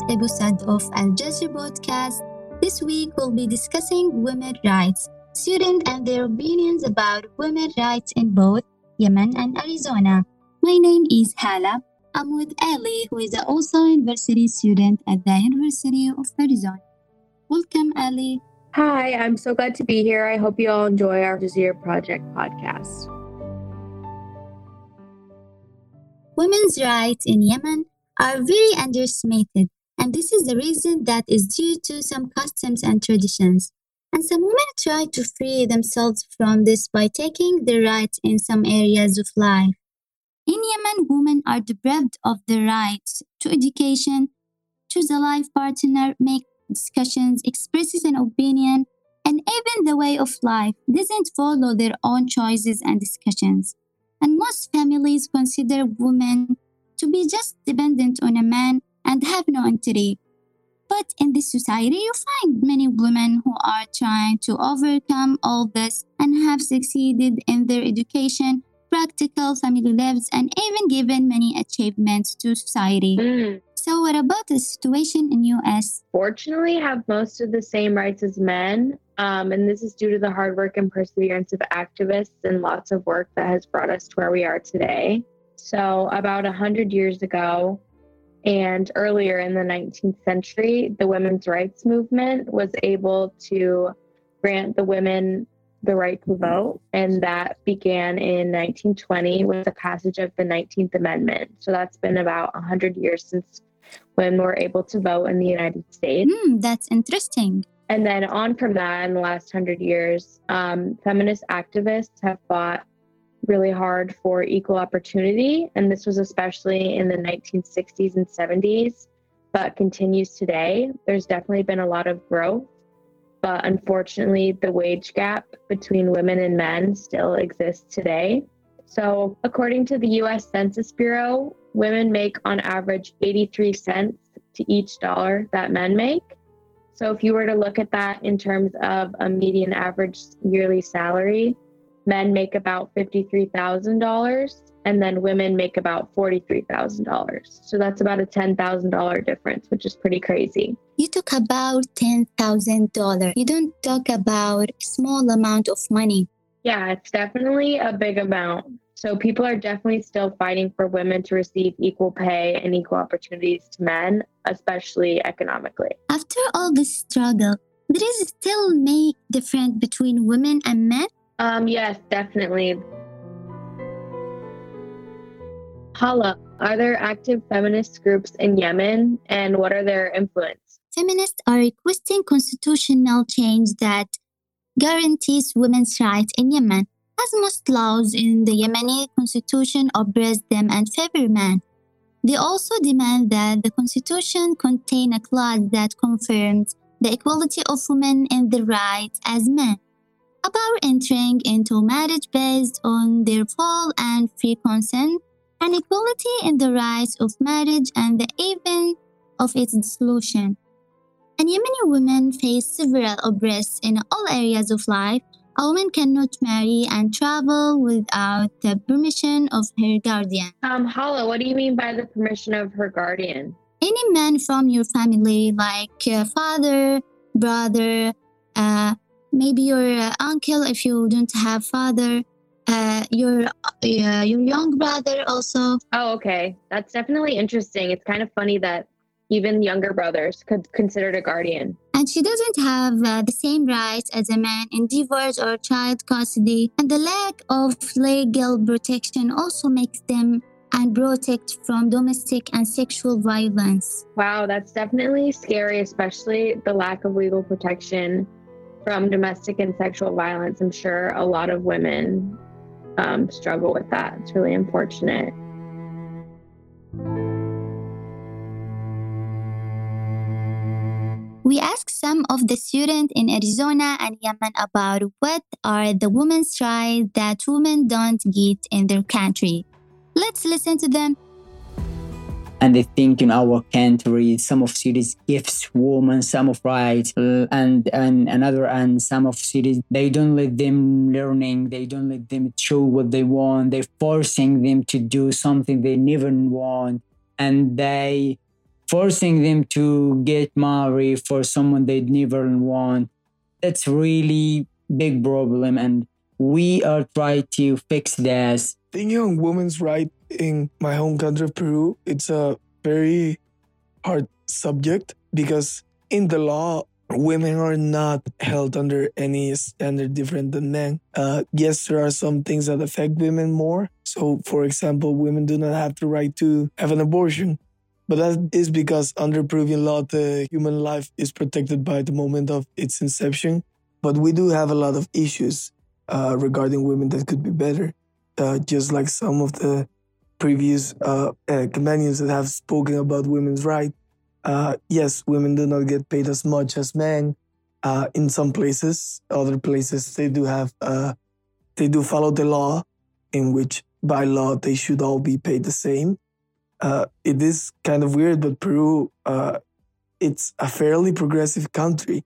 this episode of Al-Jisr podcast. This week we'll be discussing women's rights, students and their opinions about women's rights in both Yemen and Arizona. My name is Hala. I'm with Ali, who is also a university student at the University of Arizona. Welcome, Ali. Hi, I'm so glad to be here. I hope you all enjoy our Al-Jisr Project podcast. Women's rights in Yemen are very underestimated, and this is the reason that is due to some customs and traditions. And some women try to free themselves from this by taking their rights in some areas of life. In Yemen, women are deprived of their rights to education, choose a life partner, make discussions, express an opinion, and even the way of life doesn't follow their own choices and discussions. And most families consider women to be just dependent on a man and have no autonomy. But in this society, you find many women who are trying to overcome all this and have succeeded in their education, practical family lives, and even given many achievements to society. So what about the situation in U.S.? Fortunately, have most of the same rights as men, and this is due to the hard work and perseverance of activists and lots of work that has brought us to where we are today. So about 100 years ago and earlier in the 19th century, the women's rights movement was able to grant the women the right to vote, and that began in 1920 with the passage of the 19th Amendment. So that's been about 100 years since women were able to vote in the United States. That's interesting. And then on from that, in the last 100 years, feminist activists have fought really hard for equal opportunity, and this was especially in the 1960s and 70s, but continues today. There's definitely been a lot of growth, but unfortunately, the wage gap between women and men still exists today. So according to the U.S. Census Bureau, women make on average 83 cents to each dollar that men make. So if you were to look at that in terms of a median average yearly salary, men make about $53,000, and then women make about $43,000. So that's about a $10,000 difference, which is pretty crazy. You talk about $10,000. You don't talk about a small amount of money. Yeah, it's definitely a big amount. So people are definitely still fighting for women to receive equal pay and equal opportunities to men, especially economically. After all this struggle, there is still a difference between women and men? Yes, definitely. Hala, are there active feminist groups in Yemen, and what are their influence? Feminists are requesting constitutional change that guarantees women's rights in Yemen, as most laws in the Yemeni constitution oppress them and favor men. They also demand that the constitution contain a clause that confirms the equality of women and their rights as men, about entering into marriage based on their full and free consent, and equality in the rights of marriage and the event of its dissolution. And Yemeni women face several oppressions in all areas of life. A woman cannot marry and travel without the permission of her guardian. Hala, what do you mean by the permission of her guardian? Any man from your family, like your father, brother, maybe your uncle if you don't have father, your young brother also. Oh, okay. That's definitely interesting. It's kind of funny that even younger brothers could considered a guardian. And she doesn't have the same rights as a man in divorce or child custody. And the lack of legal protection also makes them unprotected from domestic and sexual violence. Wow, that's definitely scary, especially the lack of legal protection from domestic and sexual violence. I'm sure a lot of women struggle with that. It's really unfortunate. We asked some of the students in Arizona and Yemen about what are the women's rights that women don't get in their country. Let's listen to them. And I think in our country, some of cities gives women some of rights, and some of cities, they don't let them learning, they don't let them show what they want, they're forcing them to do something they never want, and they forcing them to get married for someone they'd never want. That's really big problem, and we are trying to fix this. Thinking on women's rights in my home country of Peru, it's a very hard subject because in the law, women are not held under any standard different than men. Yes, there are some things that affect women more. So, for example, women do not have the right to have an abortion. But that is because under Peruvian law, the human life is protected by the moment of its inception. But we do have a lot of issues regarding women that could be better. Just like some of the previous companions that have spoken about women's rights. Yes, women do not get paid as much as men in some places. Other places, they do follow the law, in which by law they should all be paid the same. It is kind of weird, but Peru, it's a fairly progressive country.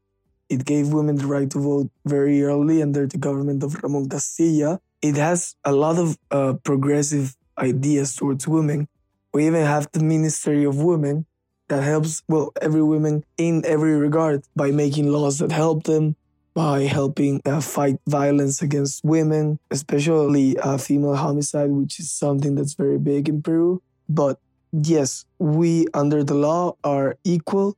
It gave women the right to vote very early under the government of Ramón Castilla. It has a lot of progressive ideas towards women. We even have the Ministry of Women that helps, every woman in every regard by making laws that help them, by helping fight violence against women, especially female homicide, which is something that's very big in Peru. But yes, we under the law are equal,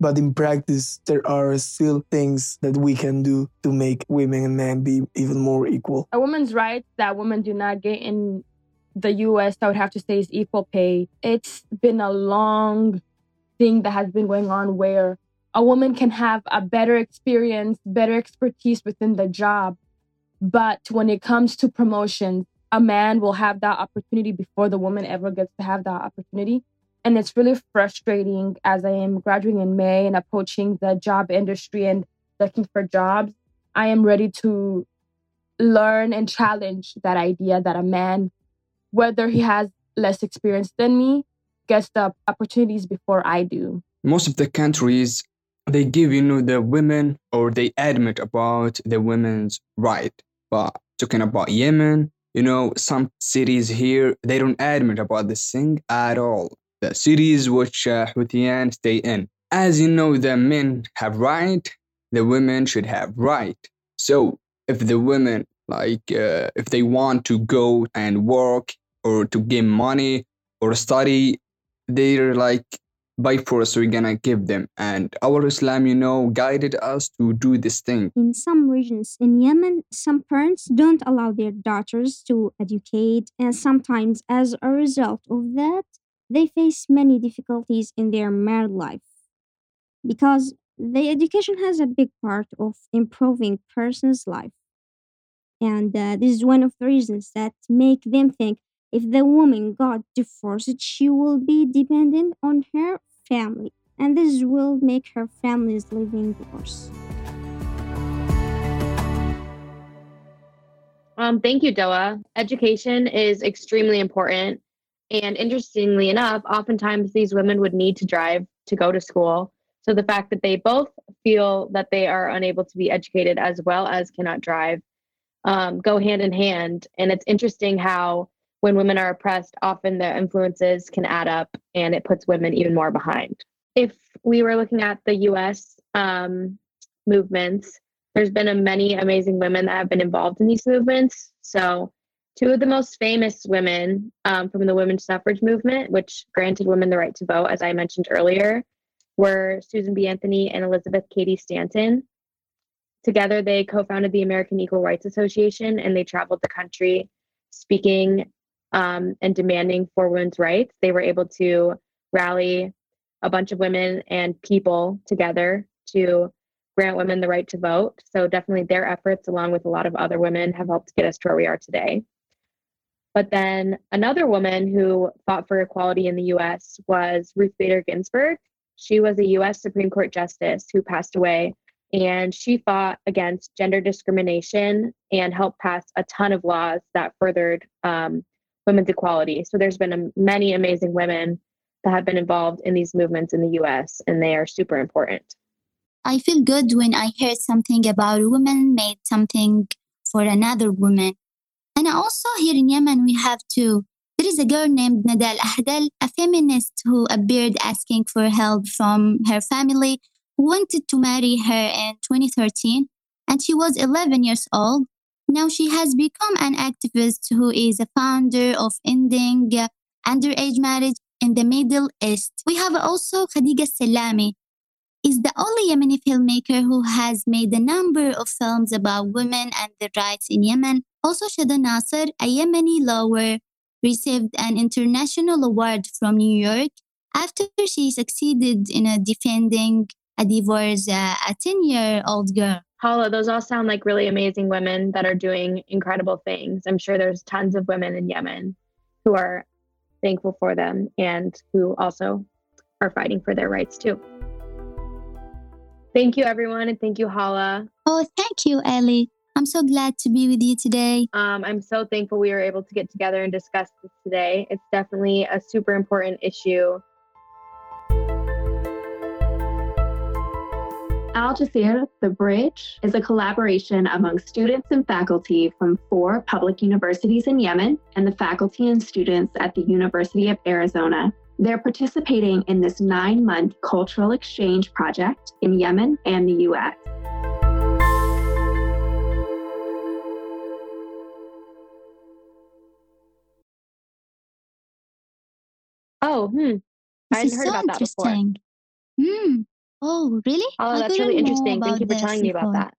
but in practice, there are still things that we can do to make women and men be even more equal. A woman's rights that women do not get in the U.S., I would have to say, is equal pay. It's been a long thing that has been going on where a woman can have a better experience, better expertise within the job. But when it comes to promotions, a man will have that opportunity before the woman ever gets to have that opportunity. And it's really frustrating as I am graduating in May and approaching the job industry and looking for jobs. I am ready to learn and challenge that idea that a man, whether he has less experience than me, gets the opportunities before I do. Most of the countries, they give, the women, or they admit about the women's right. But talking about Yemen, some cities here, they don't admit about this thing at all. The cities which Houthiyan stay in. As you know, the men have right, the women should have right. So if the women, if they want to go and work or to get money or study, they're by force we're gonna give them, and our Islam guided us to do this thing. In some regions in Yemen, some parents don't allow their daughters to educate, and sometimes as a result of that they face many difficulties in their married life, because the education has a big part of improving person's life, and this is one of the reasons that make them think if the woman got divorced, she will be dependent on her family, and this will make her family's living worse. Thank you, Doa. Education is extremely important, and interestingly enough, oftentimes these women would need to drive to go to school. So the fact that they both feel that they are unable to be educated as well as cannot drive go hand in hand, and it's interesting how when women are oppressed, often the influences can add up and it puts women even more behind. If we were looking at the U.S. movements, there's been many amazing women that have been involved in these movements. So two of the most famous women from the women's suffrage movement, which granted women the right to vote, as I mentioned earlier, were Susan B. Anthony and Elizabeth Cady Stanton. Together, they co-founded the American Equal Rights Association, and they traveled the country speaking and demanding for women's rights. They were able to rally a bunch of women and people together to grant women the right to vote. So definitely their efforts, along with a lot of other women, have helped get us to where we are today. But then another woman who fought for equality in the U.S. was Ruth Bader Ginsburg. She was a U.S. Supreme Court justice who passed away, and she fought against gender discrimination and helped pass a ton of laws that furthered women's equality. So there's been many amazing women that have been involved in these movements in the U.S., and they are super important. I feel good when I hear something about women made something for another woman. And also here in Yemen, we have to There is a girl named Nadal Ahdal, a feminist who appeared asking for help from her family, who wanted to marry her in 2013, and she was 11 years old. Now she has become an activist who is a founder of ending underage marriage in the Middle East. We have also Khadija Salami, is the only Yemeni filmmaker who has made a number of films about women and their rights in Yemen. Also Shada Nasser, a Yemeni lawyer, received an international award from New York after she succeeded in defending a divorce, a 10-year-old girl. Paula, those all sound like really amazing women that are doing incredible things. I'm sure there's tons of women in Yemen who are thankful for them and who also are fighting for their rights too. Thank you, everyone, and thank you, Hala. Oh, thank you, Ellie. I'm so glad to be with you today. I'm so thankful we were able to get together and discuss this today. It's definitely a super important issue. Al-Jisr, The Bridge, is a collaboration among students and faculty from 4 public universities in Yemen and the faculty and students at the University of Arizona. They're participating in this 9-month cultural exchange project in Yemen and the U.S. Oh, I hadn't heard about that before. Oh, really? Oh, that's really interesting. Thank you for telling me about that.